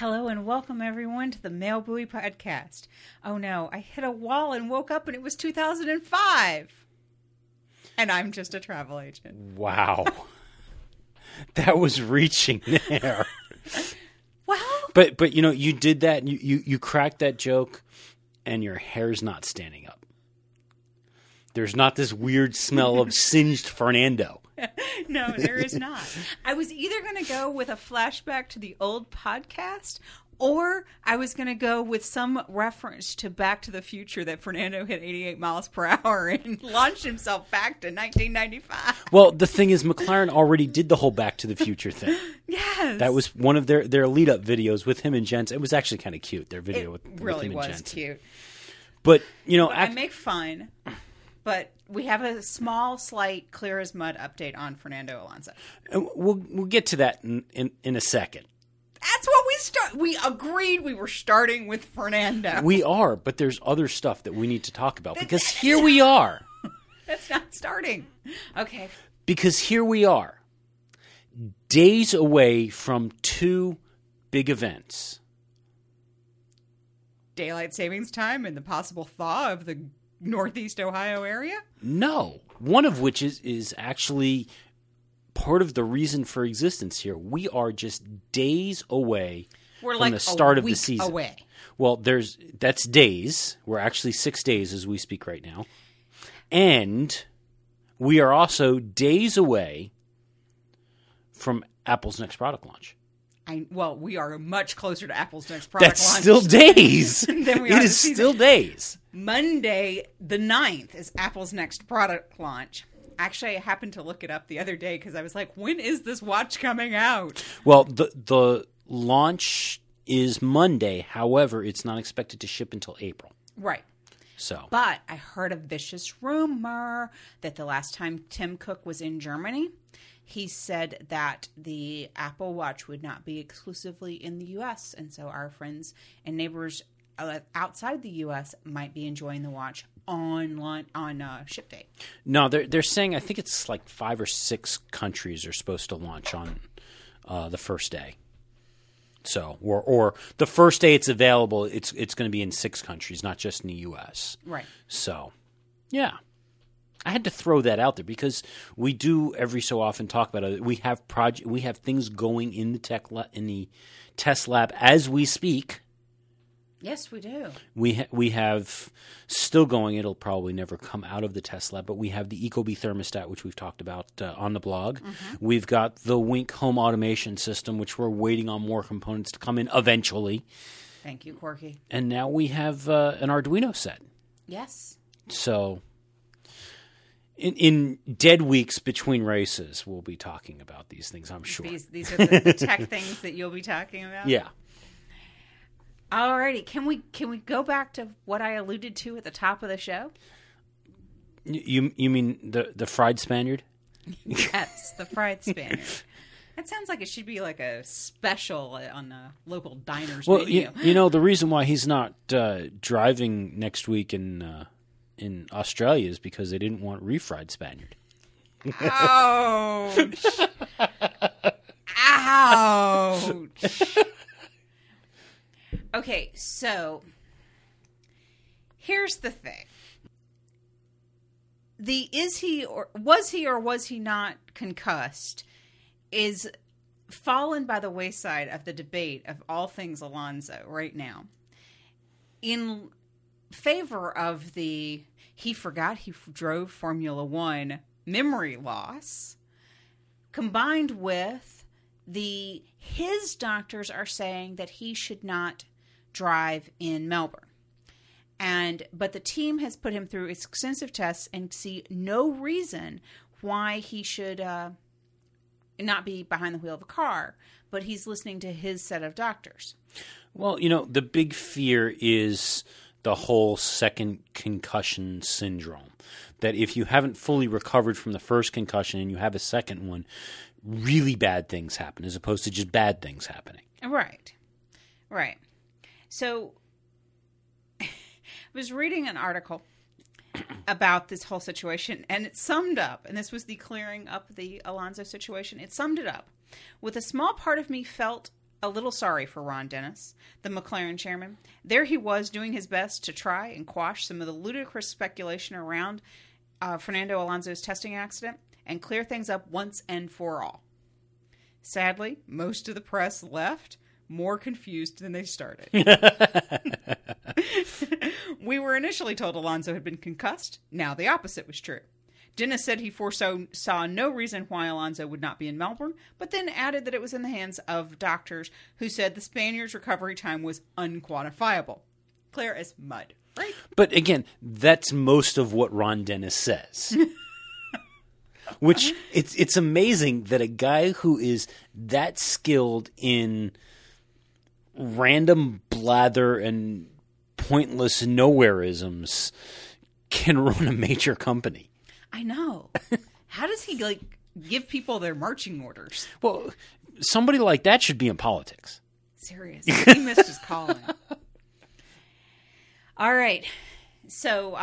Hello and welcome everyone to the MailBuoy podcast. Oh no, I hit a wall and woke up and it was 2005. And I'm just a travel agent. Wow. That was reaching there. Well. But you know, you did that and you cracked that joke and your hair's not standing up. There's not this weird smell of singed Fernando. No, there is not. I was either going to go with a flashback to the old podcast, or I was going to go with some reference to Back to the Future that Fernando hit 88 miles per hour and launched himself back to 1995. Well, the thing is, McLaren already did the whole Back to the Future thing. Yes. That was one of their lead-up videos with him and Jensen. It was actually kind of cute, their video with him and Jensen. It really was cute. But, you know... I make fun, but... We have a small, slight, clear as mud update on Fernando Alonso. We'll get to that in a second. That's what we agreed we were starting with Fernando. We are, but there's other stuff that we need to talk about because here we are. That's not starting. Okay. Because here we are, days away from two big events. Daylight savings time and the possible thaw of the Northeast Ohio area? No. One of which is actually part of the reason for existence here. We are just days away from the start of the season. Away. Well, that's days. We're actually 6 days as we speak right now. And we are also days away from Apple's next product launch. Well, we are much closer to Apple's next product launch. That's still days. It is still days. Monday the 9th is Apple's next product launch. Actually, I happened to look it up the other day because I was like, when is this watch coming out? Well, the launch is Monday. However, it's not expected to ship until April. Right. So. But I heard a vicious rumor that the last time Tim Cook was in Germany, he said that the Apple Watch would not be exclusively in the U.S., and so our friends and neighbors outside the U.S. might be enjoying the watch on ship date. No, they're saying I think it's like 5 or 6 countries are supposed to launch on the first day. So or the first day it's available, it's going to be in 6 countries, not just in the U.S. Right. So, yeah. I had to throw that out there because we do every so often talk about it. We have we have things going in the test lab as we speak. Yes, we do. We have still going. It'll probably never come out of the test lab, but we have the Ecobee thermostat, which we've talked about on the blog. Mm-hmm. We've got the Wink home automation system, which we're waiting on more components to come in eventually. Thank you, Quirky. And now we have an Arduino set. Yes. So... In dead weeks between races, we'll be talking about these things, I'm sure. These are the tech things that you'll be talking about? Yeah. All righty. Can we go back to what I alluded to at the top of the show? You mean the fried Spaniard? Yes, the fried Spaniard. That sounds like it should be like a special on the local diner's menu. You know, the reason why he's not driving next week in Australia is because they didn't want refried Spaniard. Ouch. Ouch. Okay, so here's the thing. The was he or was he not concussed is fallen by the wayside of the debate of all things Alonso right now. In favor of the he forgot he drove Formula One memory loss, combined with his doctors are saying that he should not drive in Melbourne. But the team has put him through extensive tests and see no reason why he should not be behind the wheel of a car, but he's listening to his set of doctors. Well, you know, the big fear is the whole second concussion syndrome, that if you haven't fully recovered from the first concussion and you have a second one, really bad things happen as opposed to just bad things happening. Right. Right. So I was reading an article about this whole situation, and it summed up, and this was the clearing up the Alonso situation. It summed it up with a small part of me felt a little sorry for Ron Dennis, the McLaren chairman. There he was doing his best to try and quash some of the ludicrous speculation around Fernando Alonso's testing accident and clear things up once and for all. Sadly, most of the press left more confused than they started. We were initially told Alonso had been concussed. Now the opposite was true. Dennis said he foresaw no reason why Alonso would not be in Melbourne, but then added that it was in the hands of doctors who said the Spaniard's recovery time was unquantifiable. Clear as mud, right? But again, that's most of what Ron Dennis says. Which, it's amazing that a guy who is that skilled in random blather and pointless nowhereisms can run a major company. I know. How does he give people their marching orders? Well, somebody like that should be in politics. Seriously. He missed his calling. All right. So,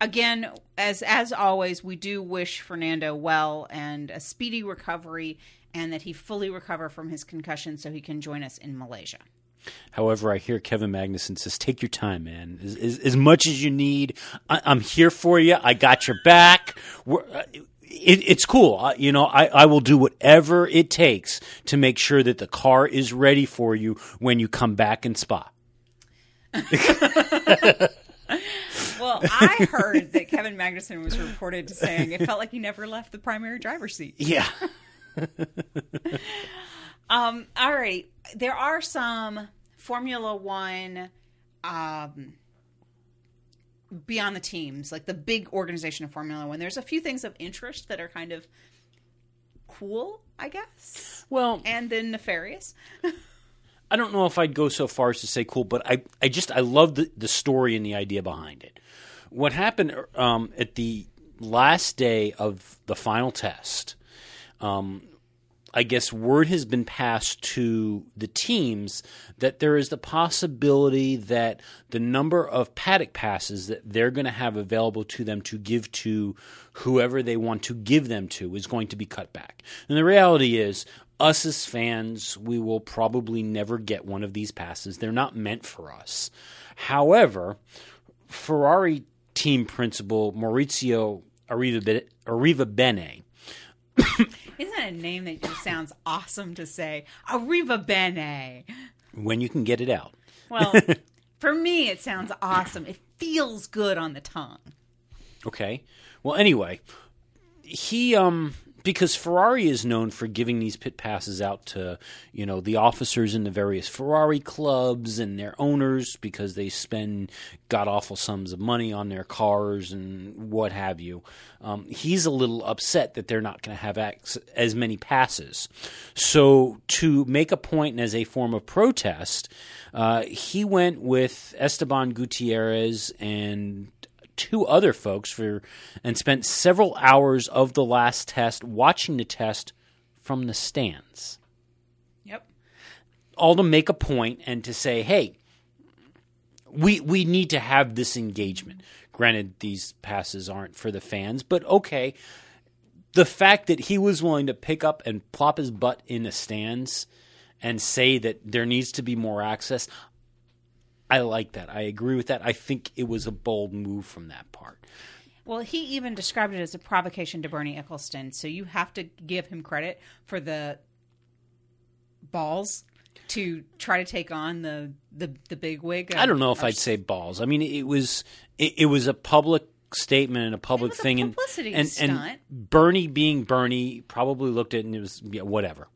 again, as always, we do wish Fernando well and a speedy recovery and that he fully recover from his concussion so he can join us in Malaysia. However, I hear Kevin Magnussen says, take your time, man. As much as you need, I'm here for you. I got your back. It's cool. I will do whatever it takes to make sure that the car is ready for you when you come back in Spa. Well, I heard that Kevin Magnussen was reported saying it felt like he never left the primary driver's seat. Yeah. All right. There are some Formula One beyond the teams, like the big organization of Formula One. There's a few things of interest that are kind of cool, I guess. Well, and then nefarious. I don't know if I'd go so far as to say cool, but I love the story and the idea behind it. What happened at the last day of the final test, I guess word has been passed to the teams that there is the possibility that the number of paddock passes that they're going to have available to them to give to whoever they want to give them to is going to be cut back. And the reality is, us as fans, we will probably never get one of these passes. They're not meant for us. However, Ferrari team principal Maurizio Arrivabene, isn't that a name that just sounds awesome to say? Arrivabene. When you can get it out. Well, for me, it sounds awesome. It feels good on the tongue. Okay. Well, anyway, he because Ferrari is known for giving these pit passes out to, the officers in the various Ferrari clubs and their owners because they spend god-awful sums of money on their cars and what have you. He's a little upset that they're not going to have as many passes. So to make a point and as a form of protest, he went with Esteban Gutierrez and two other folks and spent several hours of the last test watching the test from the stands. Yep. All to make a point and to say, hey, we need to have this engagement. Granted, these passes aren't for the fans, but okay. The fact that he was willing to pick up and plop his butt in the stands and say that there needs to be more access – I like that. I agree with that. I think it was a bold move from that part. Well, he even described it as a provocation to Bernie Eccleston, so you have to give him credit for the balls to try to take on the big wig. I don't know if I'd say balls. I mean, it was a public statement and a public thing. It was a publicity stunt. And Bernie being Bernie probably looked at it and it was whatever.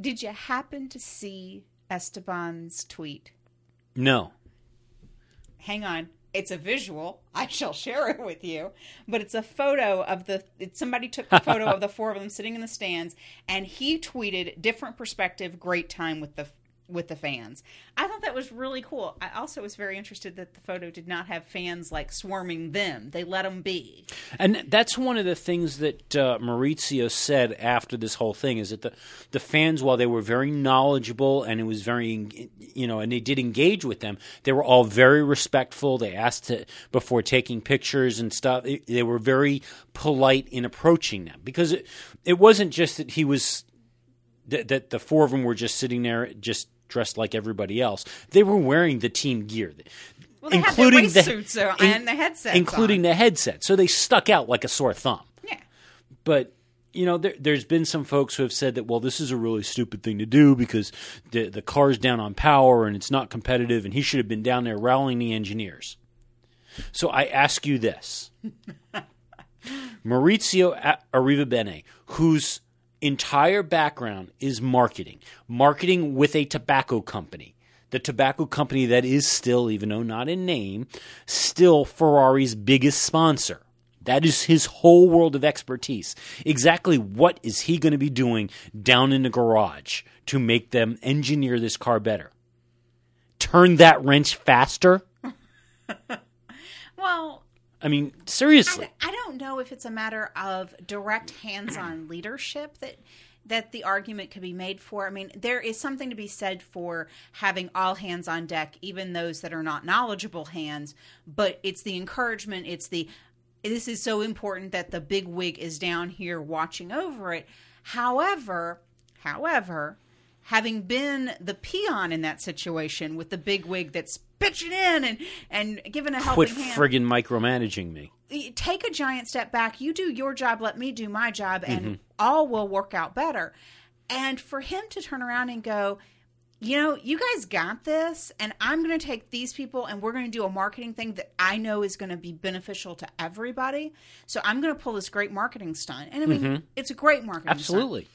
Did you happen to see Esteban's tweet? No. Hang on. It's a visual. I shall share it with you. But it's a photo of somebody took a photo of the four of them sitting in the stands, and he tweeted, different perspective, great time with the fans. I thought that was really cool. I also was very interested that the photo did not have fans swarming them. They let them be. And that's one of the things that Maurizio said after this whole thing is that the fans, while they were very knowledgeable and it was very, and they did engage with them, they were all very respectful. They asked before taking pictures and stuff. They were very polite in approaching them because it wasn't just that he was that the four of them were just sitting there just dressed like everybody else. They were wearing the team gear. Well, they including had their waist suits and the headsets including on. The headset. So they stuck out like a sore thumb. Yeah. But, you know, there's been some folks who have said that, well, this is a really stupid thing to do because the car's down on power and it's not competitive and he should have been down there rallying the engineers. So I ask you this. Maurizio Arrivabene, whose entire background is marketing with a tobacco company, the tobacco company that is still, even though not in name, still Ferrari's biggest sponsor. That is his whole world of expertise. Exactly what is he going to be doing down in the garage to make them engineer this car better? Turn that wrench faster? Well, I mean, seriously. I don't know if it's a matter of direct hands-on leadership that the argument could be made for. I mean, there is something to be said for having all hands on deck, even those that are not knowledgeable hands. But it's the encouragement. It's the... This is so important that the big wig is down here watching over it. However, having been the peon in that situation with the big wig that's pitching in and giving a helping hand. Quit friggin' micromanaging me. Take a giant step back. You do your job. Let me do my job, and all will work out better. And for him to turn around and go, you know, you guys got this, and I'm going to take these people and we're going to do a marketing thing that I know is going to be beneficial to everybody. So I'm going to pull this great marketing stunt. And I mean, it's a great marketing Absolutely. Stunt.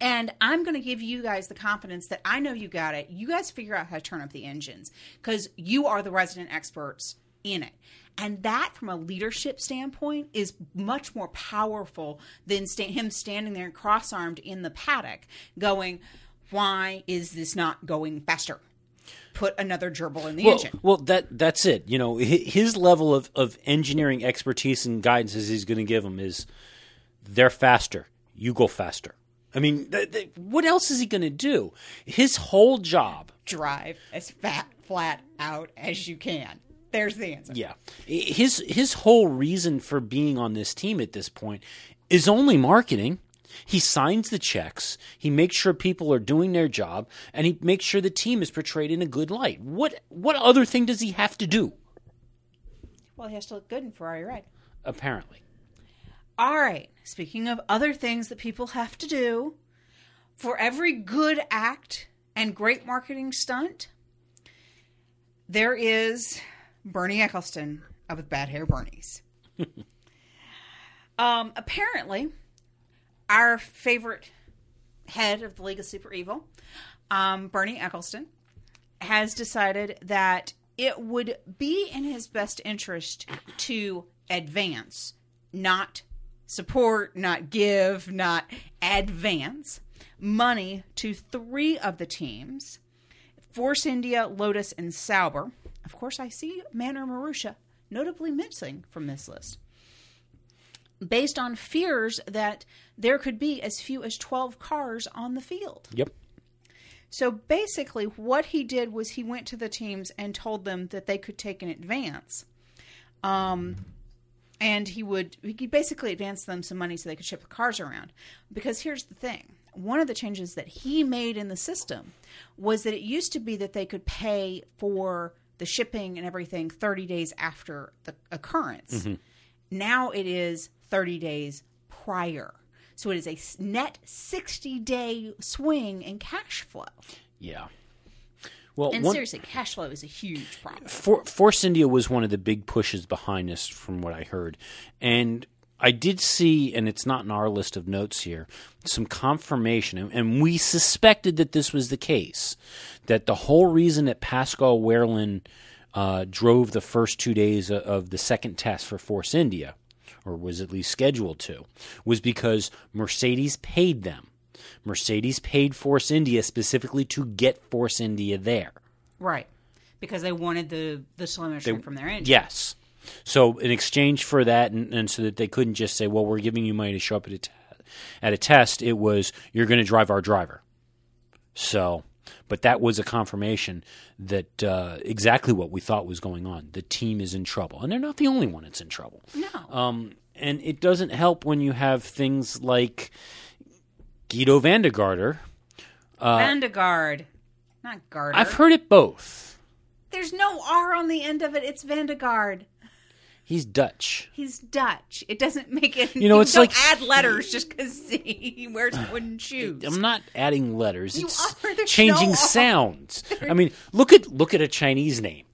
And I'm going to give you guys the confidence that I know you got it. You guys figure out how to turn up the engines because you are the resident experts in it. And that, from a leadership standpoint, is much more powerful than him standing there cross-armed in the paddock going, why is this not going faster? Put another gerbil in the engine. Well, that's it. You know, his level of engineering expertise and guidance as he's going to give them is they're faster. You go faster. I mean, what else is he going to do? His whole job. Drive as flat out as you can. There's the answer. Yeah. His whole reason for being on this team at this point is only marketing. He signs the checks, he makes sure people are doing their job, and he makes sure the team is portrayed in a good light. What other thing does he have to do? Well, he has to look good in Ferrari red. Apparently. All right. Speaking of other things that people have to do, for every good act and great marketing stunt, there is Bernie Eccleston of the Bad Hair Bernies. Apparently... Our favorite head of the League of Super Evil, Bernie Eccleston, has decided that it would be in his best interest to advance, not support, not give, not advance money to three of the teams, Force India, Lotus, and Sauber. Of course, I see Manor Marussia notably missing from this list. Based on fears that there could be as few as 12 cars on the field. Yep. So basically what he did was he went to the teams and told them that they could take an advance. And he could basically advance them some money so they could ship the cars around. Because here's the thing. One of the changes that he made in the system was that it used to be that they could pay for the shipping and everything 30 days after the occurrence. Now it is 30 days prior. So it is a net 60-day swing in cash flow. Yeah. Well, and seriously, cash flow is a huge problem. Force India was one of the big pushes behind this from what I heard. And I did see, and it's not in our list of notes here, some confirmation. And we suspected that this was the case, that the whole reason that Pascal Wehrlein drove the first 2 days of the second test for Force India, or was at least scheduled to, was because Mercedes paid them. Mercedes paid Force India specifically to get Force India there. Right. Because they wanted the telemetry from their engine. Yes. So in exchange for that, and so that they couldn't just say, well, we're giving you money to show up at a test, it was, you're going to drive our driver. So, but that was a confirmation that exactly what we thought was going on. The team is in trouble. And they're not the only one that's in trouble. No. And it doesn't help when you have things like Guido van der Garde. Van der Garde, not Garter. I've heard it both. There's no R on the end of it. It's van der Garde. He's Dutch. He's Dutch. It doesn't make it. You know, it's like add letters just because he wears wooden shoes. I'm not adding letters. It's changing sounds. I mean, look at a Chinese name.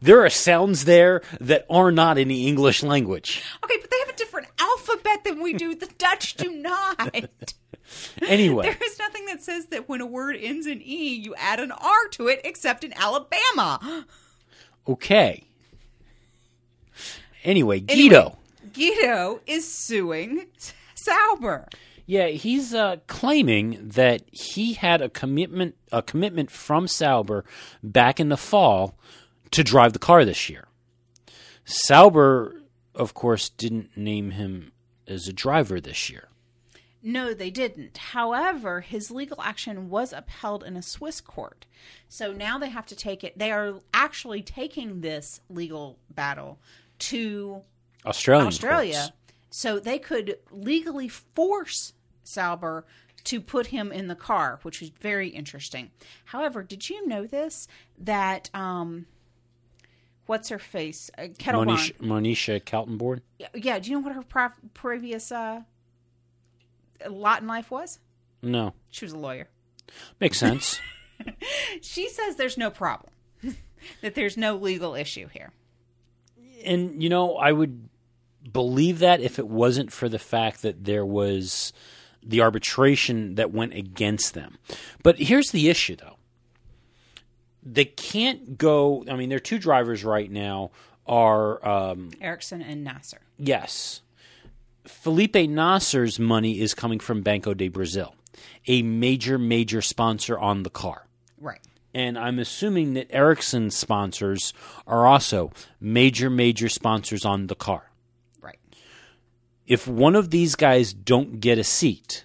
There are sounds there that are not in the English language. Okay, but they have a different alphabet than we do. The Dutch do not. Anyway, there is nothing that says that when a word ends in E, you add an R to it, except in Alabama. Okay. Anyway, Guido. Guido is suing Sauber. Yeah, he's claiming that he had a commitment from Sauber back in the fall to drive the car this year. Sauber, of course, didn't name him as a driver this year. No, they didn't. However, his legal action was upheld in a Swiss court. So now they have to take it. They are actually taking this legal battle to Australia. So they could legally force Sauber to put him in the car, which is very interesting. However, did you know this? That what's her face? Monisha Kaltenborn? Yeah. Do you know what her previous lot in life was? No. She was a lawyer. Makes sense. She says there's no problem. That there's no legal issue here. And, you know, I would believe that if it wasn't for the fact that there was the arbitration that went against them. But here's the issue, though. They can't go – I mean, their two drivers right now are Ericsson and Nasser. Yes. Felipe Nasser's money is coming from Banco do Brasil, a major, major sponsor on the car. Right. And I'm assuming that Ericsson sponsors are also major, major sponsors on the car. Right. If one of these guys don't get a seat,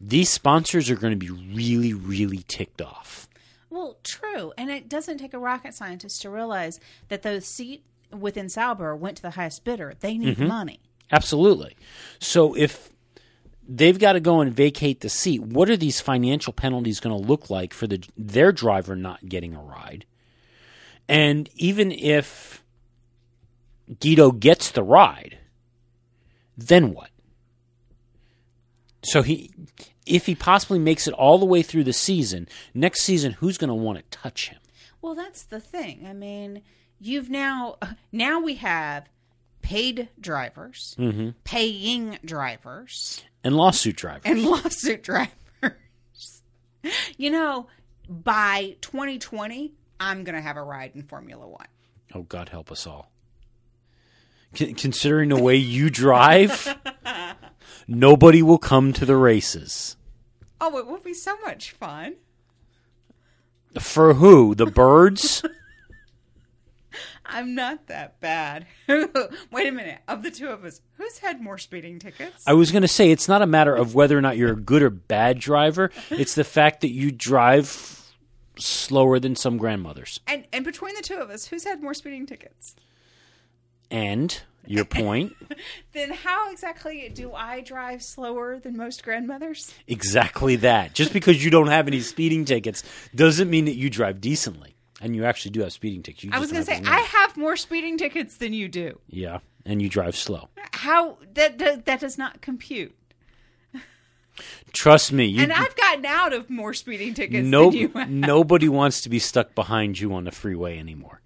these sponsors are going to be really, really ticked off. Well, true. And it doesn't take a rocket scientist to realize that the seat within Sauber went to the highest bidder. They need money. Absolutely. So if they've got to go and vacate the seat, what are these financial penalties going to look like for their driver not getting a ride? And even if Guido gets the ride, then what? So if he possibly makes it all the way through the season, next season, who's going to want to touch him? Well, that's the thing. I mean, you've now we have paid drivers, paying drivers, and lawsuit drivers. You know, by 2020, I'm going to have a ride in Formula One. Oh, God help us all. Considering the way you drive, nobody will come to the races. Oh, it will be so much fun. For who? The birds? I'm not that bad. Wait a minute. Of the two of us, who's had more speeding tickets? I was going to say, it's not a matter of whether or not you're a good or bad driver. It's the fact that you drive slower than some grandmothers. And between the two of us, who's had more speeding tickets? And your point. Then how exactly do I drive slower than most grandmothers? Exactly that. Just because you don't have any speeding tickets doesn't mean that you drive decently. And you actually do have speeding tickets. I was going to say, I have more speeding tickets than you do. Yeah, and you drive slow. How? That does not compute. Trust me. And I've gotten out of more speeding tickets than you have. Nobody wants to be stuck behind you on the freeway anymore.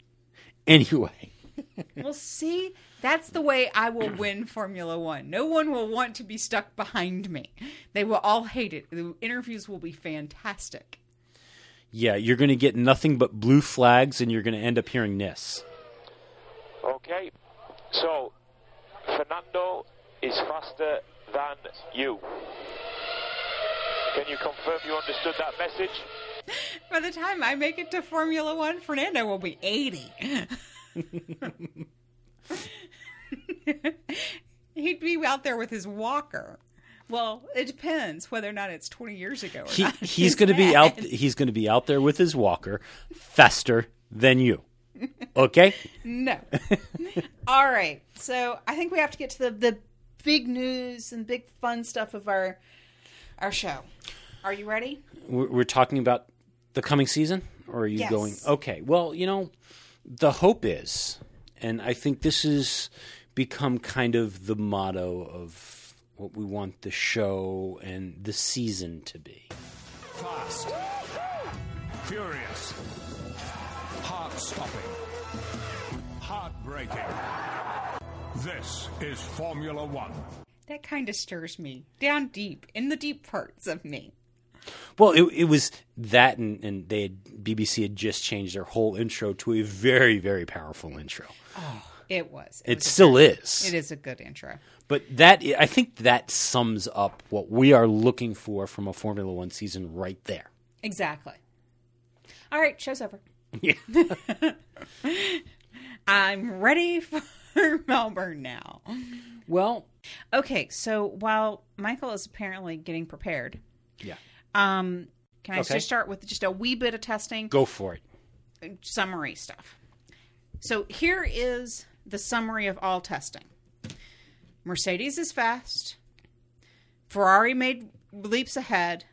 Anyway. Well, see, that's the way I will win Formula One. No one will want to be stuck behind me. They will all hate it. The interviews will be fantastic. Yeah, you're going to get nothing but blue flags, and you're going to end up hearing this. Okay, so Fernando is faster than you. Can you confirm you understood that message? By the time I make it to Formula One, Fernando will be 80. He'd be out there with his walker. Well, it depends whether or not it's 20 years ago or not. He's going to be out there with his walker faster than you. Okay? No. All right. So I think we have to get to the big news and big fun stuff of our our show. Are you ready? We're talking about the coming season, or are you going? Okay. Well, you know, the hope is, and I think this has become kind of the motto of what we want the show and the season to be. Fast. Furious. Heart-stopping. Heartbreaking. This is Formula One. That kind of stirs me down deep, in the deep parts of me. Well, it was that, and they had, BBC had just changed their whole intro to a very, very powerful intro. Oh, it was. It still is. It is a good intro. But that, I think that sums up what we are looking for from a Formula One season right there. Exactly. All right, show's over. Yeah. I'm ready for Melbourne now. Well, okay, so while Michael is apparently getting prepared, yeah. Can I just start with just a wee bit of testing? Go for it. Summary stuff. So here is the summary of all testing. Mercedes is fast. Ferrari made leaps ahead.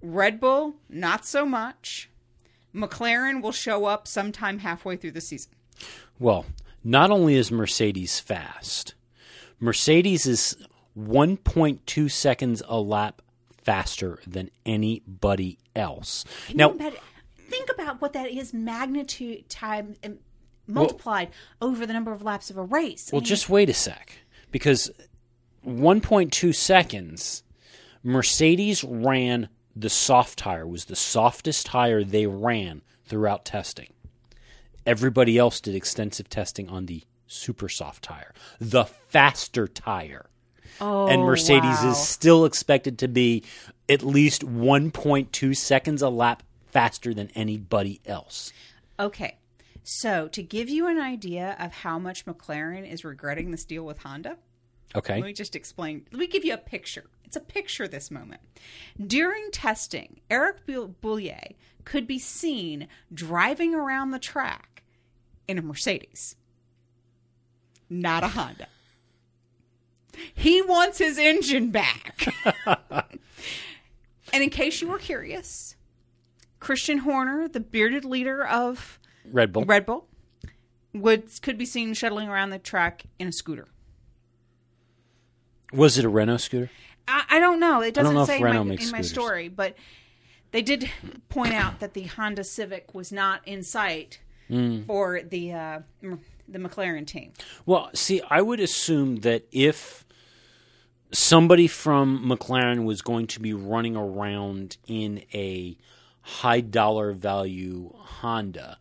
Red Bull, not so much. McLaren will show up sometime halfway through the season. Well, not only is Mercedes fast, Mercedes is 1.2 seconds a lap faster than anybody else. Can now, think about what that is magnitude time multiplied over the number of laps of a race. Well, I mean, just wait a sec, because 1.2 seconds, Mercedes ran the soft tire, was the softest tire they ran throughout testing. Everybody else did extensive testing on the super soft tire, the faster tire. Oh, and Mercedes is still expected to be at least 1.2 seconds a lap faster than anybody else. Okay. So to give you an idea of how much McLaren is regretting this deal with Honda, okay, let me just explain. Let me give you a picture. It's a picture this moment. During testing, Eric Boullier could be seen driving around the track in a Mercedes, not a Honda. He wants his engine back. And in case you were curious, Christian Horner, the bearded leader of Red Bull, could be seen shuttling around the track in a scooter. Was it a Renault scooter? I don't know. It doesn't say in my story, but they did point out that the Honda Civic was not in sight for the McLaren team. Well, see, I would assume that if somebody from McLaren was going to be running around in a high dollar value Honda,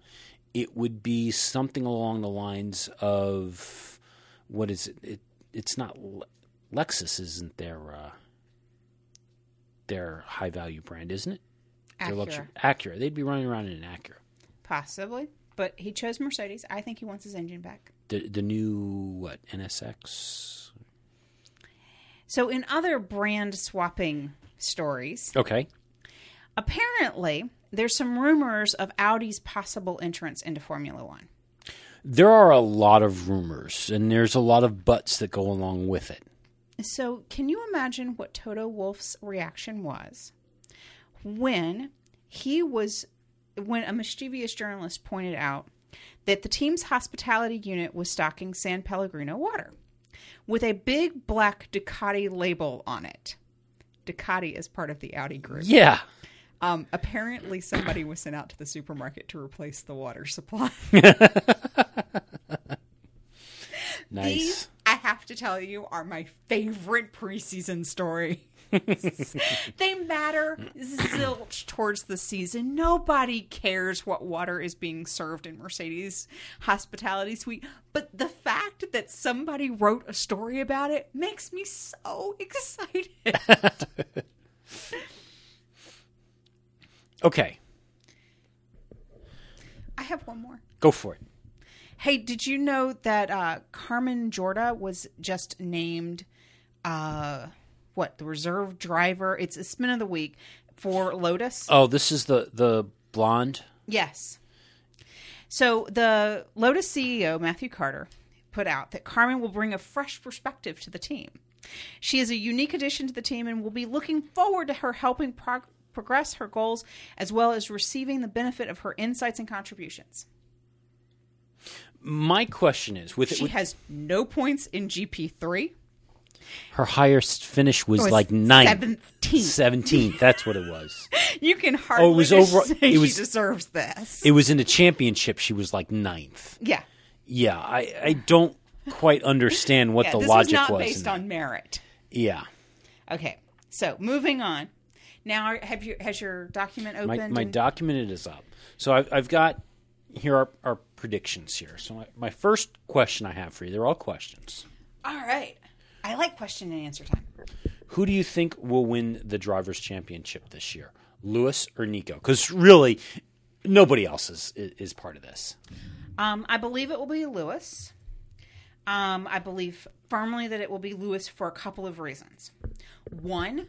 it would be something along the lines of, what is it? It's not... Lexus isn't their high value brand, isn't it? Acura. They'd be running around in an Acura. Possibly, but he chose Mercedes. I think he wants his engine back. The new what? NSX. So in other brand swapping stories, okay. Apparently, there's some rumors of Audi's possible entrance into Formula One. There are a lot of rumors, and there's a lot of buts that go along with it. So can you imagine what Toto Wolff's reaction was when a mischievous journalist pointed out that the team's hospitality unit was stocking San Pellegrino water with a big black Ducati label on it. Ducati is part of the Audi group. Yeah. Apparently somebody was sent out to the supermarket to replace the water supply. Nice. These, I have to tell you, are my favorite preseason stories. They matter zilch towards the season. Nobody cares what water is being served in Mercedes' hospitality suite. But the fact that somebody wrote a story about it makes me so excited. Okay. I have one more. Go for it. Hey, did you know that Carmen Jorda was just named the reserve driver? It's a spin of the week for Lotus. Oh, this is the blonde? Yes. So the Lotus CEO, Matthew Carter, put out that Carmen will bring a fresh perspective to the team. She is a unique addition to the team, and we'll be looking forward to her helping progress her goals, as well as receiving the benefit of her insights and contributions. My question is, she has no points in GP3. Her highest finish was like 9th. 17th. That's what it was. You can hardly say she deserves this. It was in the championship. She was like 9th. Yeah. Yeah. I don't quite understand what the logic was. This was not based on merit. Yeah. Okay. So moving on. Now, has your document opened? My document is up. So I've got here our predictions here. So my first question I have for you, they're all questions. All right. I like question and answer time. Who do you think will win the Drivers' Championship this year, Lewis or Nico? Because really, nobody else is part of this. I believe it will be Lewis. I believe firmly that it will be Lewis for a couple of reasons. One,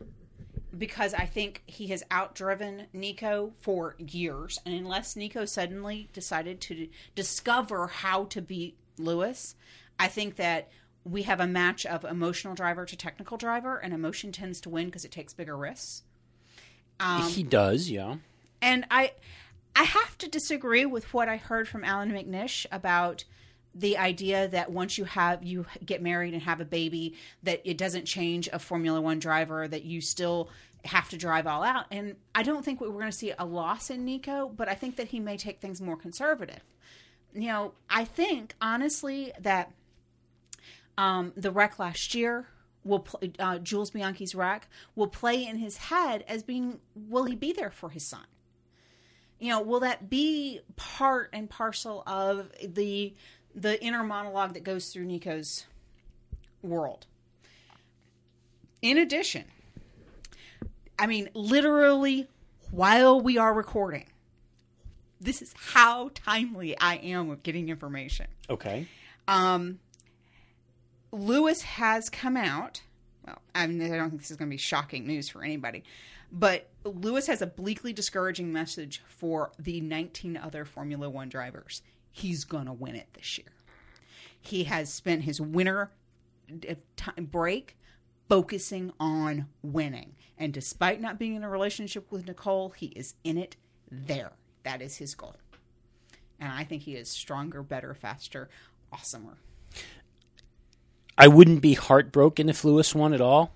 because I think he has outdriven Nico for years, and unless Nico suddenly decided to discover how to beat Lewis, I think that we have a match of emotional driver to technical driver, and emotion tends to win because it takes bigger risks. He does, yeah. And I have to disagree with what I heard from Alan McNish about the idea that once you get married and have a baby, that it doesn't change a Formula One driver, that you still have to drive all out. And I don't think we were going to see a loss in Nico, but I think that he may take things more conservative. You know, I think, honestly, that the wreck last year, Jules Bianchi's wreck, will play in his head as being, will he be there for his son? You know, will that be part and parcel of the inner monologue that goes through Nico's world? In addition, I mean, literally while we are recording, this is how timely I am with getting information. Okay. Lewis has come out. Well, I mean, I don't think this is going to be shocking news for anybody, but Lewis has a bleakly discouraging message for the 19 other Formula One drivers. He's going to win it this year. He has spent his winter break focusing on winning. And despite not being in a relationship with Nicole, he is in it there. That is his goal. And I think he is stronger, better, faster, awesomer. I wouldn't be heartbroken if Lewis won at all.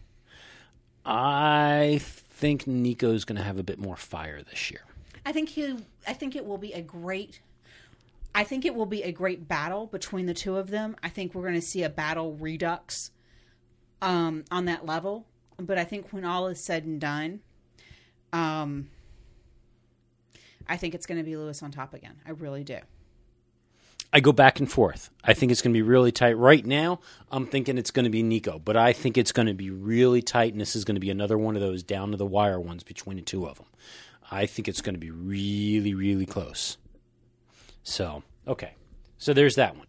I think Nico's going to have a bit more fire this year. I think it will be a great battle between the two of them. I think we're going to see a battle redux on that level. But I think when all is said and done, I think it's going to be Lewis on top again. I really do. I go back and forth. I think it's going to be really tight. Right now, I'm thinking it's going to be Nico, but I think it's going to be really tight, and this is going to be another one of those down-to-the-wire ones between the two of them. I think it's going to be really, really close. So, okay. So there's that one.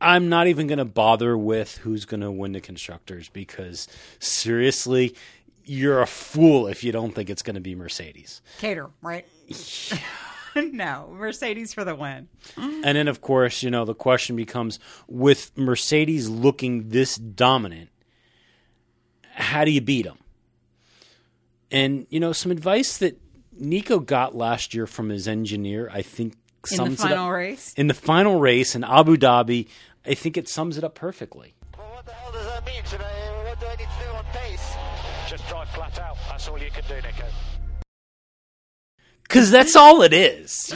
I'm not even going to bother with who's going to win the Constructors because, seriously, you're a fool if you don't think it's going to be Mercedes. Cater, right? Yeah. No, Mercedes for the win. And then, of course, you know, the question becomes, with Mercedes looking this dominant, how do you beat them? And, you know, some advice that Nico got last year from his engineer, I think sums it up. In the final race? In the final race in Abu Dhabi, I think it sums it up perfectly. Well, what the hell does that mean today? What do I need to do on pace? Just drive flat out. That's all you can do, Nico. Because that's all it is.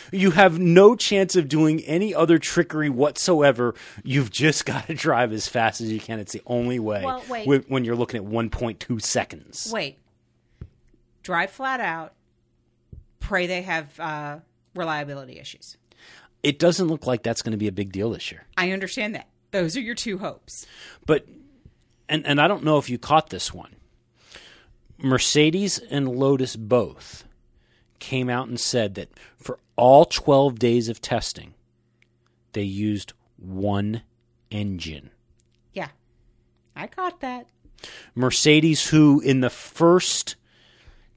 You have no chance of doing any other trickery whatsoever. You've just got to drive as fast as you can. It's the only way when you're looking at 1.2 seconds. Wait. Drive flat out. Pray they have reliability issues. It doesn't look like that's going to be a big deal this year. I understand that. Those are your two hopes. But and I don't know if you caught this one. Mercedes and Lotus both came out and said that for all 12 days of testing, they used one engine. Yeah, I caught that. Mercedes, who in the first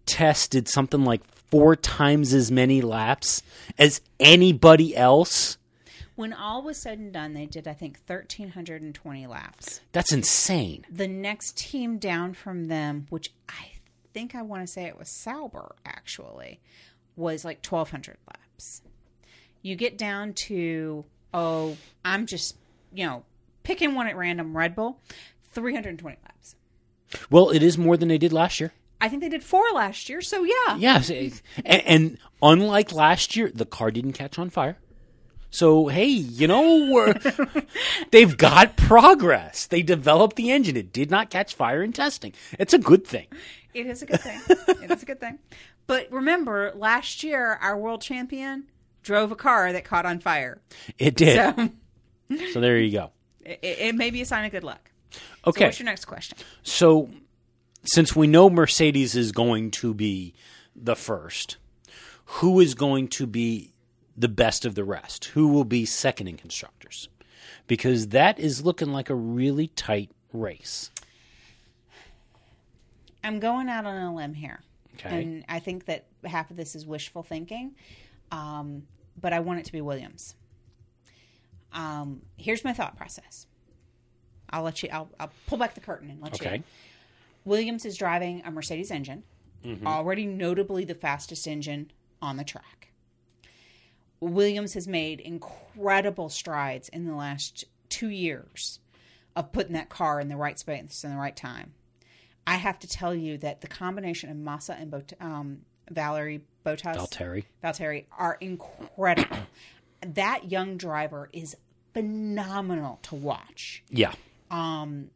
test did something like 4 times as many laps as anybody else, When all was said and done, they did, I think, 1,320 laps. That's insane. The next team down from them, which I think I want to say it was Sauber, actually, was like 1,200 laps. You get down to, oh, I'm just, you know, picking one at random, Red Bull, 320 laps. Well, it is more than they did last year. I think they did 4 last year, so yeah. Yes, and unlike last year, the car didn't catch on fire. So, hey, you know, they've got progress. They developed the engine. It did not catch fire in testing. It's a good thing. It is a good thing. It is a good thing. But remember, last year, our world champion drove a car that caught on fire. It did. So there you go. It may be a sign of good luck. Okay. So what's your next question? So since we know Mercedes is going to be the first, who is going to be the best of the rest? Who will be second in constructors? Because that is looking like a really tight race. I'm going out on a limb here. Okay. And I think that half of this is wishful thinking. But I want it to be Williams. Here's my thought process. I'll pull back the curtain and let you in. Williams is driving a Mercedes engine, already notably the fastest engine on the track. Williams has made incredible strides in the last 2 years of putting that car in the right space in the right time. I have to tell you that the combination of Massa and Valtteri Bottas are incredible. That young driver is phenomenal to watch. Yeah. And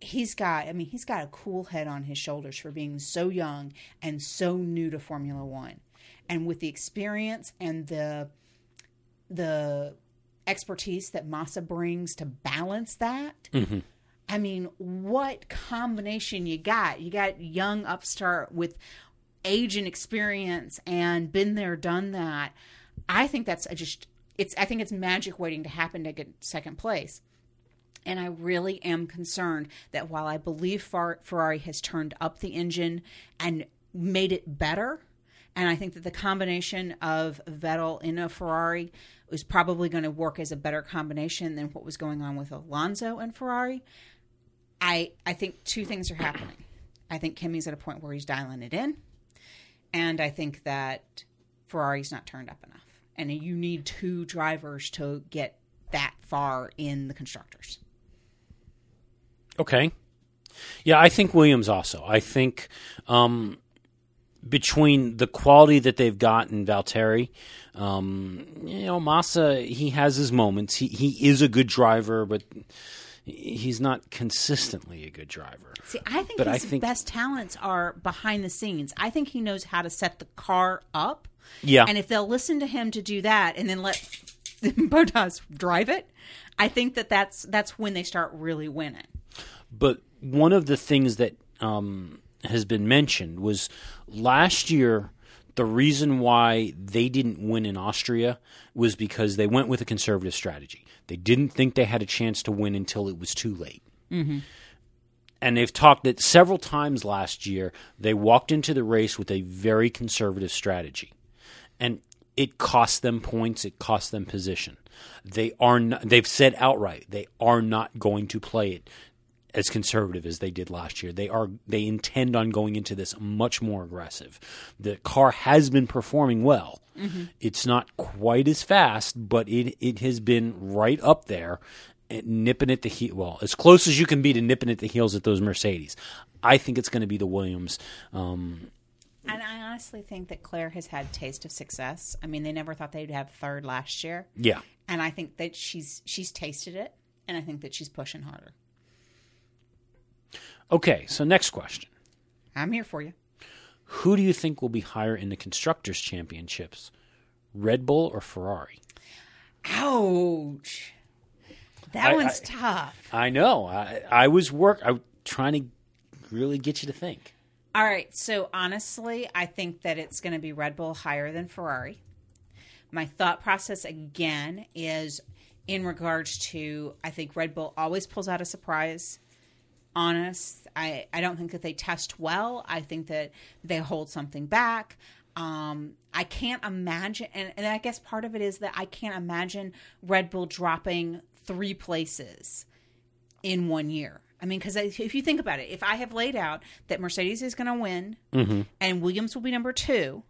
he's got a cool head on his shoulders for being so young and so new to Formula One. And with the experience and the expertise that Massa brings to balance that, I mean, what combination you got? You got young upstart with age and experience and been there, done that. I think that's I think it's magic waiting to happen to get second place. And I really am concerned that while I believe Ferrari has turned up the engine and made it better, and I think that the combination of Vettel in a Ferrari is probably going to work as a better combination than what was going on with Alonso and Ferrari. I think two things are happening. I think Kimi's at a point where he's dialing it in. And I think that Ferrari's not turned up enough. And you need two drivers to get that far in the constructors. Okay. Yeah, I think Williams also. I think between the quality that they've got in Valtteri, you know, Massa, he has his moments. He is a good driver, but he's not consistently a good driver. See, I think his best talents are behind the scenes. I think he knows how to set the car up. Yeah. And if they'll listen to him to do that and then let Bottas drive it, I think that's when they start really winning. But one of the things that has been mentioned was last year the reason why they didn't win in Austria was because they went with a conservative strategy. They didn't think they had a chance to win until it was too late. And they've talked that several times last year they walked into the race with a very conservative strategy. And it cost them points. It cost them position. They've said outright they are not going to play it as conservative as they did last year. They intend on going into this much more aggressive. The car has been performing well. It's not quite as fast, but it has been right up there, nipping at the heels. Well, as close as you can be to nipping at the heels at those Mercedes. I think it's going to be the Williams. And I honestly think that Claire has had taste of success. I mean, they never thought they'd have third last year. Yeah. And I think that she's tasted it, and I think that she's pushing harder. Okay, so next question. I'm here for you. Who do you think will be higher in the Constructors' Championships, Red Bull or Ferrari? Ouch. That one's tough. I know. I was trying to really get you to think. All right, so honestly, I think that it's going to be Red Bull higher than Ferrari. My thought process, again, is in regards to I think Red Bull always pulls out a surprise. I don't think that they test well. I think that they hold something back. I can't imagine, and I guess part of it is that I can't imagine Red Bull dropping 3 places in 1 year. I mean, because if you think about it, if I have laid out that Mercedes is going to win and Williams will be number 2,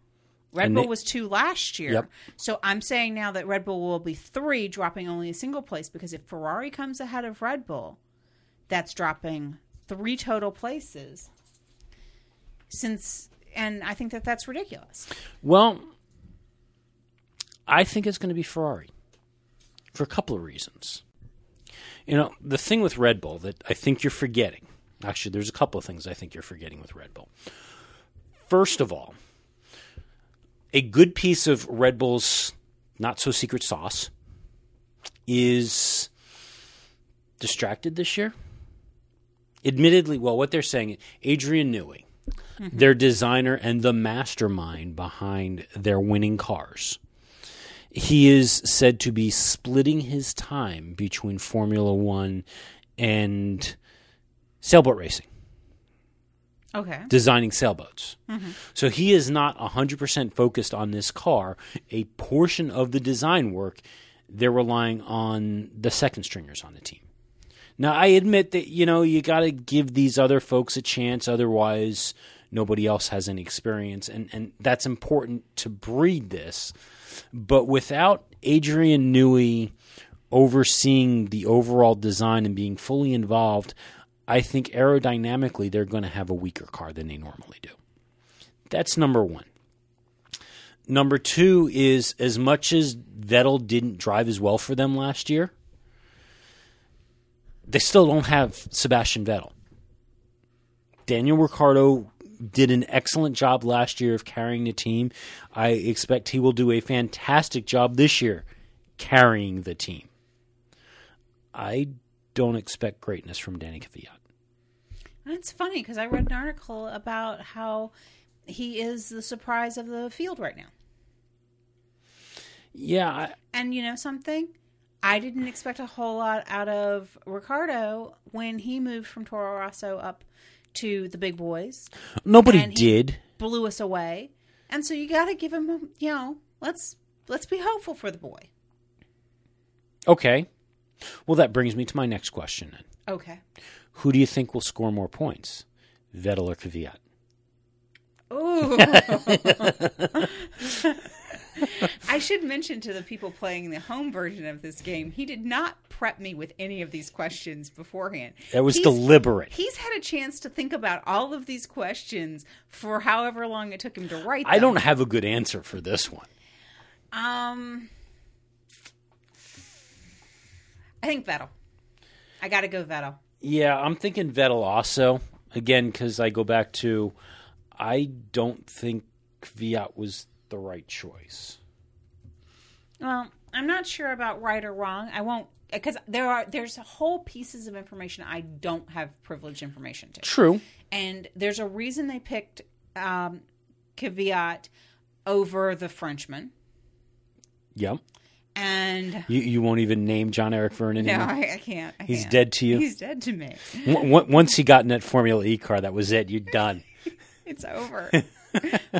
Red Bull was 2 last year. Yep. So I'm saying now that Red Bull will be 3, dropping only a single place, because if Ferrari comes ahead of Red Bull, that's dropping 3 total places. And I think that that's ridiculous. Well, I think it's going to be Ferrari for a couple of reasons. You know, the thing with Red Bull that I think you're forgetting, actually there's a couple of things I think you're forgetting with Red Bull. First of all, a good piece of Red Bull's not-so-secret sauce is distracted this year. Admittedly, well, what they're saying, Adrian Newey, their designer and the mastermind behind their winning cars, he is said to be splitting his time between Formula One and sailboat racing. Okay. Designing sailboats. So he is not 100% focused on this car. A portion of the design work, they're relying on the second stringers on the team. Now, I admit that, you know, you got to give these other folks a chance. Otherwise, nobody else has any experience. And that's important to breed this. But without Adrian Newey overseeing the overall design and being fully involved, I think aerodynamically they're going to have a weaker car than they normally do. That's number 1. Number 2 is, as much as Vettel didn't drive as well for them last year, they still don't have Sebastian Vettel. Daniel Ricciardo did an excellent job last year of carrying the team. I expect he will do a fantastic job this year carrying the team. I don't expect greatness from Danny Kvyat. That's funny, because I read an article about how he is the surprise of the field right now. Yeah. And you know something? I didn't expect a whole lot out of Ricciardo when he moved from Toro Rosso up to the big boys. Nobody did. Blew us away. And so you got to give him, you know, let's be hopeful for the boy. Okay. Well, that brings me to my next question then. Okay. Who do you think will score more points, Vettel or Kvyat? Ooh. I should mention to the people playing the home version of this game, he did not prep me with any of these questions beforehand. That was deliberate. He's had a chance to think about all of these questions for however long it took him to write them. I don't have a good answer for this one. I think Vettel. I got to go Vettel. Yeah, I'm thinking Vettel also. Again, because I go back to, I don't think Kvyat was the right choice. Well, I'm not sure about right or wrong. I won't, because there's whole pieces of information I don't have privileged information to. True. And there's a reason they picked Kvyat over the Frenchman. Yep. And you won't even name Jean-Eric Vergne anymore? No, I can't. He's dead to you. He's dead to me. Once he got in that Formula E car, that was it. You're done. It's over.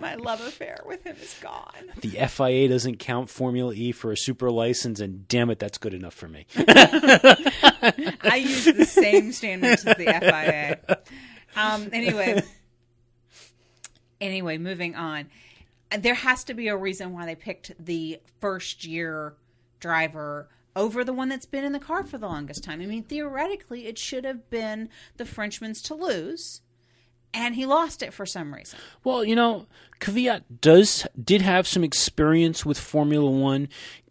My love affair with him is gone. The FIA doesn't count Formula E for a super license, and damn it, that's good enough for me. I use the same standards as the FIA. Anyway, moving on. There has to be a reason why they picked the first-year driver over the one that's been in the car for the longest time. I mean, theoretically, it should have been the Frenchman's Toulouse. And he lost it for some reason. Well, you know, Kvyat did have some experience with Formula One,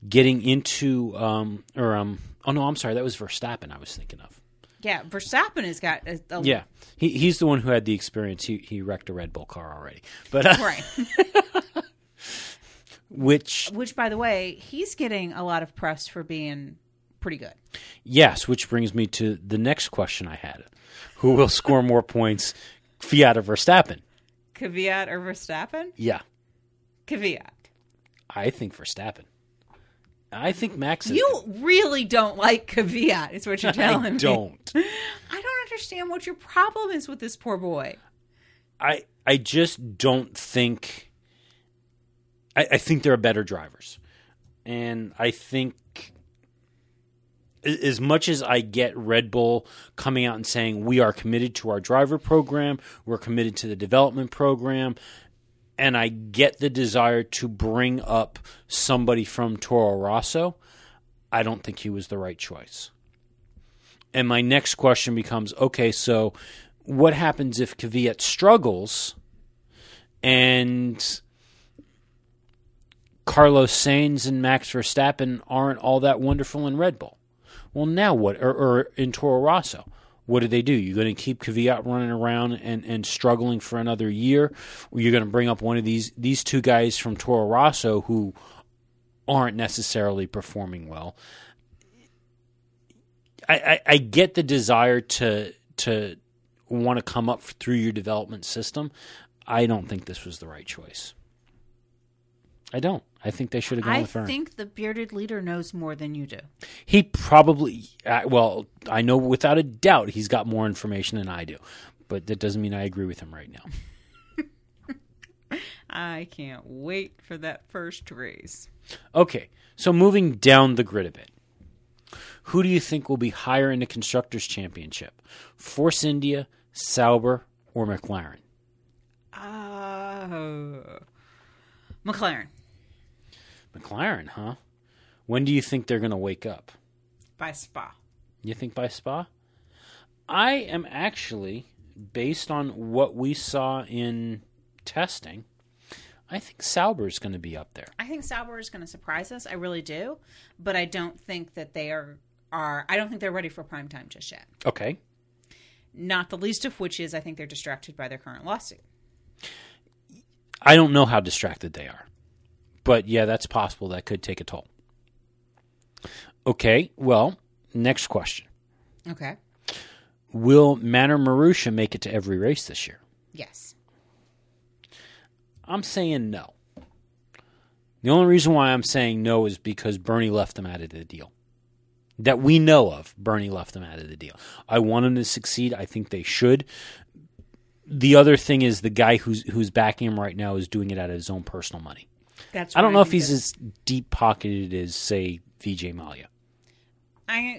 getting into that was Verstappen I was thinking of. Yeah, Verstappen has got yeah, he's the one who had the experience. He wrecked a Red Bull car already, but right. which by the way, he's getting a lot of press for being pretty good. Yes, which brings me to the next question I had: who will score more points? Kvyat or Verstappen? Kvyat or Verstappen? Yeah. Kvyat. I think Verstappen. I think Max is... You really don't like Kvyat, is what you're telling me. I don't. I don't understand what your problem is with this poor boy. I just don't think I think there are better drivers. And I think as much as I get Red Bull coming out and saying we are committed to our driver program, we're committed to the development program, and I get the desire to bring up somebody from Toro Rosso, I don't think he was the right choice. And my next question becomes, okay, so what happens if Kvyat struggles and Carlos Sainz and Max Verstappen aren't all that wonderful in Red Bull? Well, now what? Or in Toro Rosso, what do they do? You're going to keep Kvyat running around and struggling for another year? Or you're going to bring up one of these two guys from Toro Rosso who aren't necessarily performing well? I get the desire to want to come up through your development system. I don't think this was the right choice. I don't. I think they should have gone with Vergne. I think the bearded leader knows more than you do. He probably – well, I know without a doubt he's got more information than I do. But that doesn't mean I agree with him right now. I can't wait for that first race. Okay, so moving down the grid a bit. Who do you think will be higher in the Constructors' Championship? Force India, Sauber, or McLaren? McLaren. McLaren, huh? When do you think they're going to wake up? By Spa. You think by Spa? I am actually, based on what we saw in testing, I think Sauber is going to be up there. I think Sauber is going to surprise us. I really do. But I don't think that they are I don't think they're ready for prime time just yet. Okay. Not the least of which is I think they're distracted by their current lawsuit. I don't know how distracted they are. But, yeah, that's possible. That could take a toll. Okay, well, next question. Okay. Will Manor Marussia make it to every race this year? Yes. I'm saying no. The only reason why I'm saying no is because Bernie left them out of the deal. That we know of, Bernie left them out of the deal. I want them to succeed. I think they should. The other thing is the guy who's backing him right now is doing it out of his own personal money. That's I don't know if he's as deep-pocketed as, say, Vijay Mallya.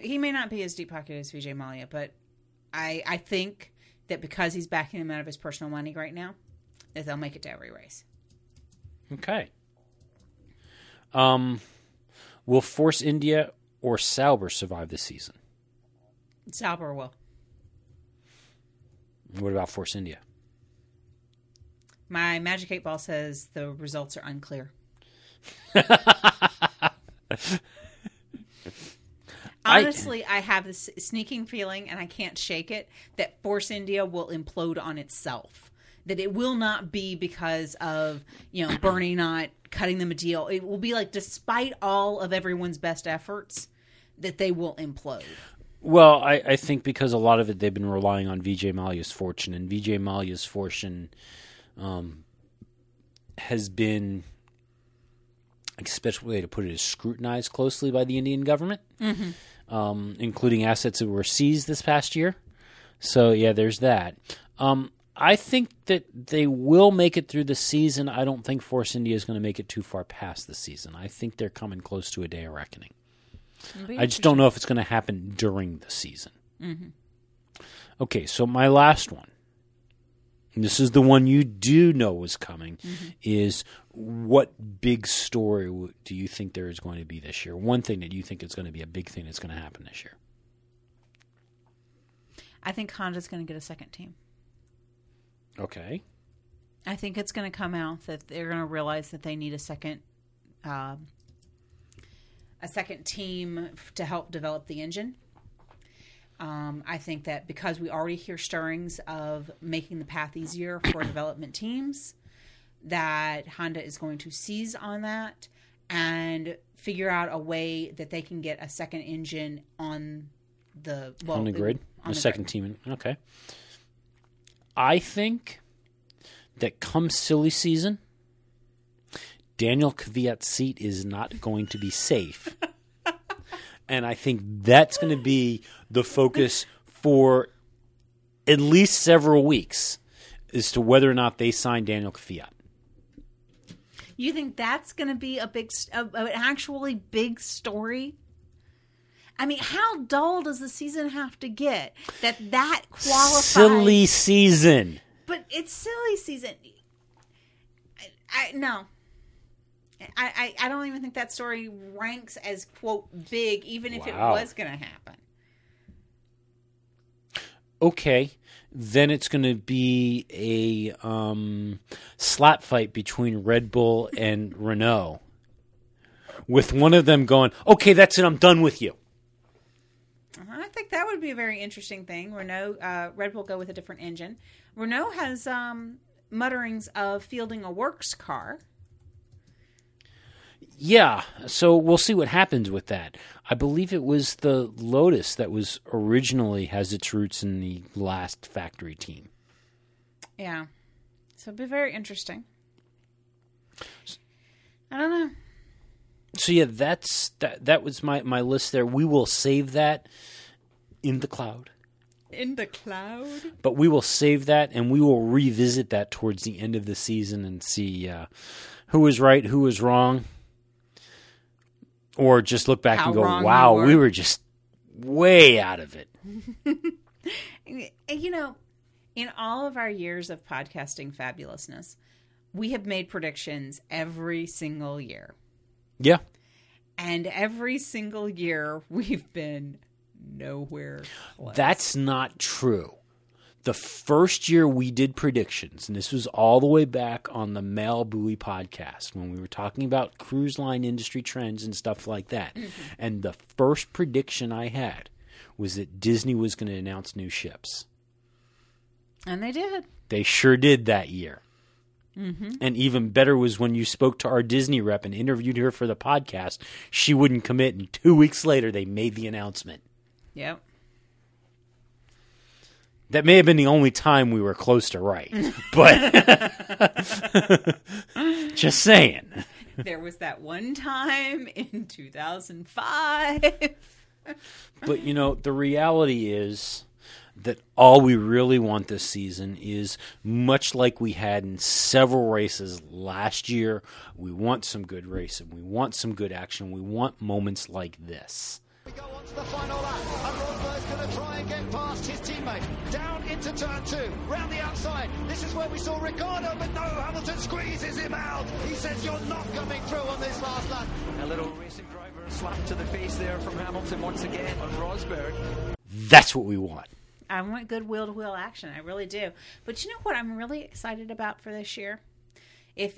He may not be as deep-pocketed as Vijay Mallya, but I think that because he's backing him out of his personal money right now, that they'll make it to every race. Okay. Will Force India or Sauber survive this season? Sauber will. What about Force India? My Magic 8 Ball says the results are unclear. Honestly, I have this sneaking feeling, and I can't shake it, that Force India will implode on itself. That it will not be because of, Bernie not cutting them a deal. It will be like, despite all of everyone's best efforts, that they will implode. Well, I think because a lot of it, they've been relying on Vijay Mallya's fortune, and Vijay Mallya's fortune... has been, I guess the best way to put it is scrutinized closely by the Indian government, including assets that were seized this past year. So, yeah, there's that. I think that they will make it through the season. I don't think Force India is going to make it too far past the season. I think they're coming close to a day of reckoning. I just don't know if it's going to happen during the season. Mm-hmm. Okay, so my last one. And this is the one you do know was coming, is what big story do you think there is going to be this year? One thing that you think is going to be a big thing that's going to happen this year. I think Honda's going to get a second team. Okay. I think it's going to come out that they're going to realize that they need a second team to help develop the engine. I think that because we already hear stirrings of making the path easier for development teams, that Honda is going to seize on that and figure out a way that they can get a second engine on the grid, on the second team. Okay. I think that come silly season, Daniel Kvyat's seat is not going to be safe. And I think that's going to be the focus for at least several weeks as to whether or not they sign Daniel Kvyat. You think that's going to be a big, an actually big story? I mean, how dull does the season have to get that qualifies? Silly season. But it's silly season. I don't even think that story ranks as, quote, big, even if it was going to happen. Okay, then it's going to be a slap fight between Red Bull and Renault, with one of them going, okay, that's it, I'm done with you. I think that would be a very interesting thing. Red Bull go with a different engine. Renault has mutterings of fielding a works car. Yeah, so we'll see what happens with that. I believe it was the Lotus that was originally has its roots in the last factory team. Yeah, so it'd be very interesting. I don't know. So yeah, that's that. That was my list there. We will save that in the cloud. In the cloud. But we will save that, and we will revisit that towards the end of the season and see who was right, who was wrong. Or just look back and go, wow, we were just way out of it. You know, in all of our years of podcasting fabulousness, we have made predictions every single year. Yeah. And every single year, we've been nowhere close. That's not true. The first year we did predictions, and this was all the way back on the MailBuoy podcast when we were talking about cruise line industry trends and stuff like that. Mm-hmm. And the first prediction I had was that Disney was going to announce new ships. And they did. They sure did that year. Mm-hmm. And even better was when you spoke to our Disney rep and interviewed her for the podcast, she wouldn't commit. And 2 weeks later, they made the announcement. Yep. That may have been the only time we were close to right, but just saying. There was that one time in 2005. But, you know, the reality is that all we really want this season is, much like we had in several races last year, we want some good racing. We want some good action. We want moments like this. We go on to the final lap, and Rosberg's going to try and get past his teammate. Down into turn two, round the outside. This is where we saw Ricciardo, but no, Hamilton squeezes him out. He says, you're not coming through on this last lap. A little racing driver slap to the face there from Hamilton once again on Rosberg. That's what we want. I want good wheel-to-wheel action, I really do. But you know what I'm really excited about for this year? If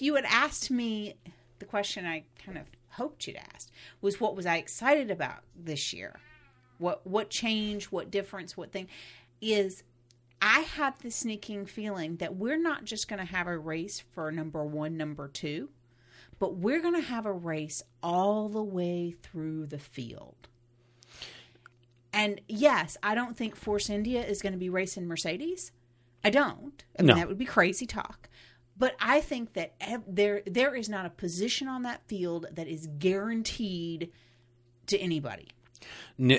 you had asked me the question I kind of hoped you'd asked, was what was I excited about this year? What change, what difference, what thing is, I have the sneaking feeling that we're not just going to have a race for number one, number two, but we're going to have a race all the way through the field. And yes, I don't think Force India is going to be racing Mercedes. I don't. I mean, no. That would be crazy talk. But I think that there is not a position on that field that is guaranteed to anybody.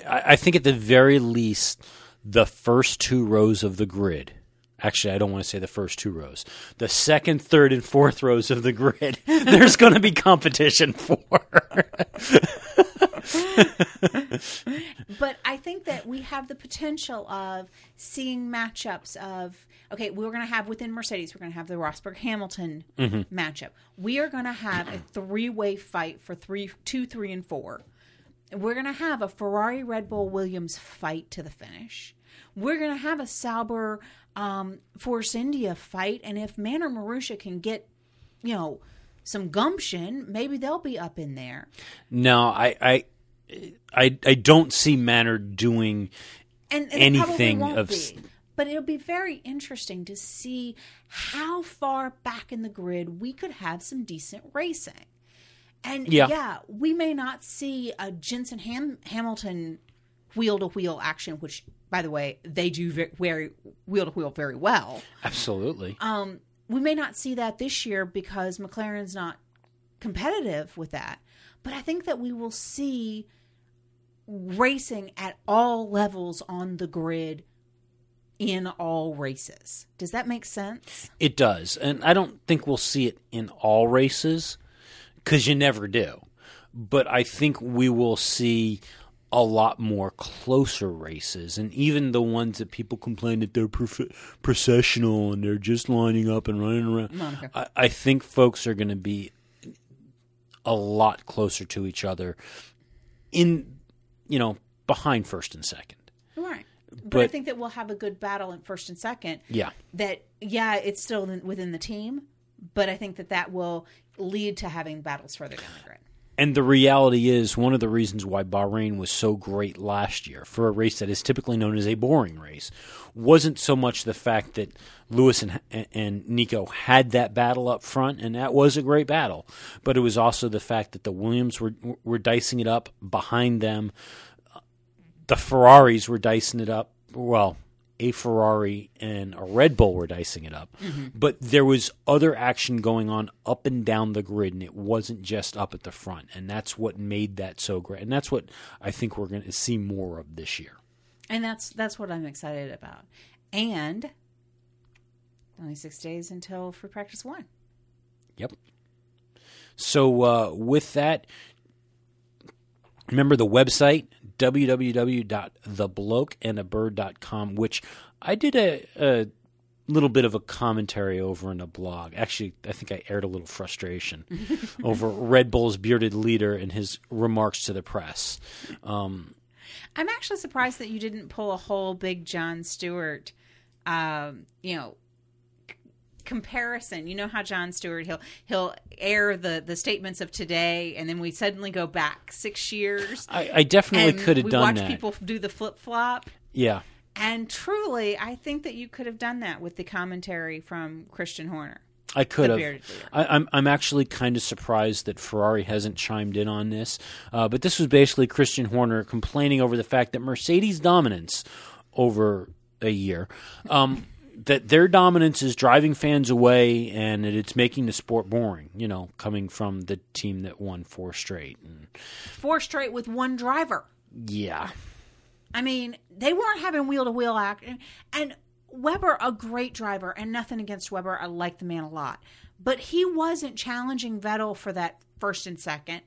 I think at the very least, the first two rows of the grid. Actually, I don't want to say the first two rows. The second, third, and fourth rows of the grid, there's going to be competition for. But I think that we have the potential of seeing matchups of, okay, we're going to have within Mercedes, we're going to have the Rosberg-Hamilton mm-hmm. matchup. We are going to have a three-way fight for two, three, and four. We're going to have a Ferrari-Red Bull-Williams fight to the finish. We're going to have a Sauber-Force India fight. And if Man or Marussia can get, you know, some gumption, maybe they'll be up in there. No, I don't see Manor doing and anything won't of. Be. But it'll be very interesting to see how far back in the grid we could have some decent racing. And yeah we may not see a Jensen Hamilton wheel to wheel action, which, by the way, they do very wheel to wheel very well. Absolutely. We may not see that this year because McLaren's not competitive with that. But I think that we will see racing at all levels on the grid in all races. Does that make sense? It does. And I don't think we'll see it in all races because you never do. But I think we will see a lot more closer races, and even the ones that people complain that they're processional and they're just lining up and running around. Monica. I think folks are going to be a lot closer to each other in, you know, behind first and second. Right. But I think that we'll have a good battle in first and second. Yeah. That, yeah, it's still within the team, but I think that that will lead to having battles further down the grid. And the reality is, one of the reasons why Bahrain was so great last year, for a race that is typically known as a boring race, wasn't so much the fact that Lewis and Nico had that battle up front, and that was a great battle, but it was also the fact that the Williams were dicing it up behind them. The Ferraris were dicing it up. Well, a Ferrari and a Red Bull were dicing it up. Mm-hmm. But there was other action going on up and down the grid, and it wasn't just up at the front. And that's what made that so great. And that's what I think we're going to see more of this year. And that's what I'm excited about. And only 6 days until free practice one. Yep. So with that, remember the website, www.theblokeandabird.com, which I did a little bit of a commentary over in a blog. Actually, I think I aired a little frustration over Red Bull's bearded leader and his remarks to the press. I'm actually surprised that you didn't pull a whole big Jon Stewart, comparison. You know how Jon Stewart, he'll air the statements of today, and then we suddenly go back 6 years. I definitely could have done that. We watch people do the flip-flop. Yeah. And truly, I think that you could have done that with the commentary from Christian Horner. I could have. I'm actually kind of surprised that Ferrari hasn't chimed in on this. But this was basically Christian Horner complaining over the fact that Mercedes' dominance over a year – that their dominance is driving fans away and that it's making the sport boring, you know, coming from the team that won four straight. Four straight with one driver. Yeah. I mean, they weren't having wheel-to-wheel action. And Webber, a great driver, and nothing against Webber. I like the man a lot. But he wasn't challenging Vettel for that first and second.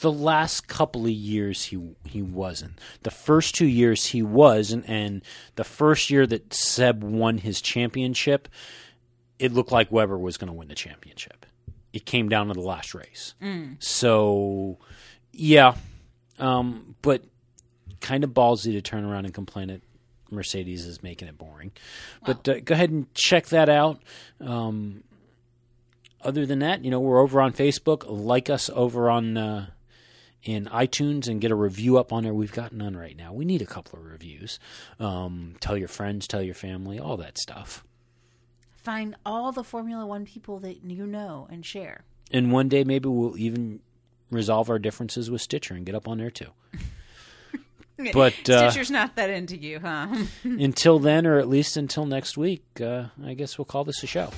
The last couple of years, he wasn't. The first 2 years, he was. And the first year that Seb won his championship, it looked like Webber was going to win the championship. It came down to the last race. Mm. So, yeah. But kind of ballsy to turn around and complain that Mercedes is making it boring. Wow. But go ahead and check that out. Other than that, you know, we're over on Facebook. Like us over on in iTunes and get a review up on there. We've got none right now. We need a couple of reviews. Tell your friends, tell your family, all that stuff. Find all the Formula One people that you know and share. And one day maybe we'll even resolve our differences with Stitcher and get up on there too. But Stitcher's not that into you, huh? Until then, or at least until next week, I guess we'll call this a show.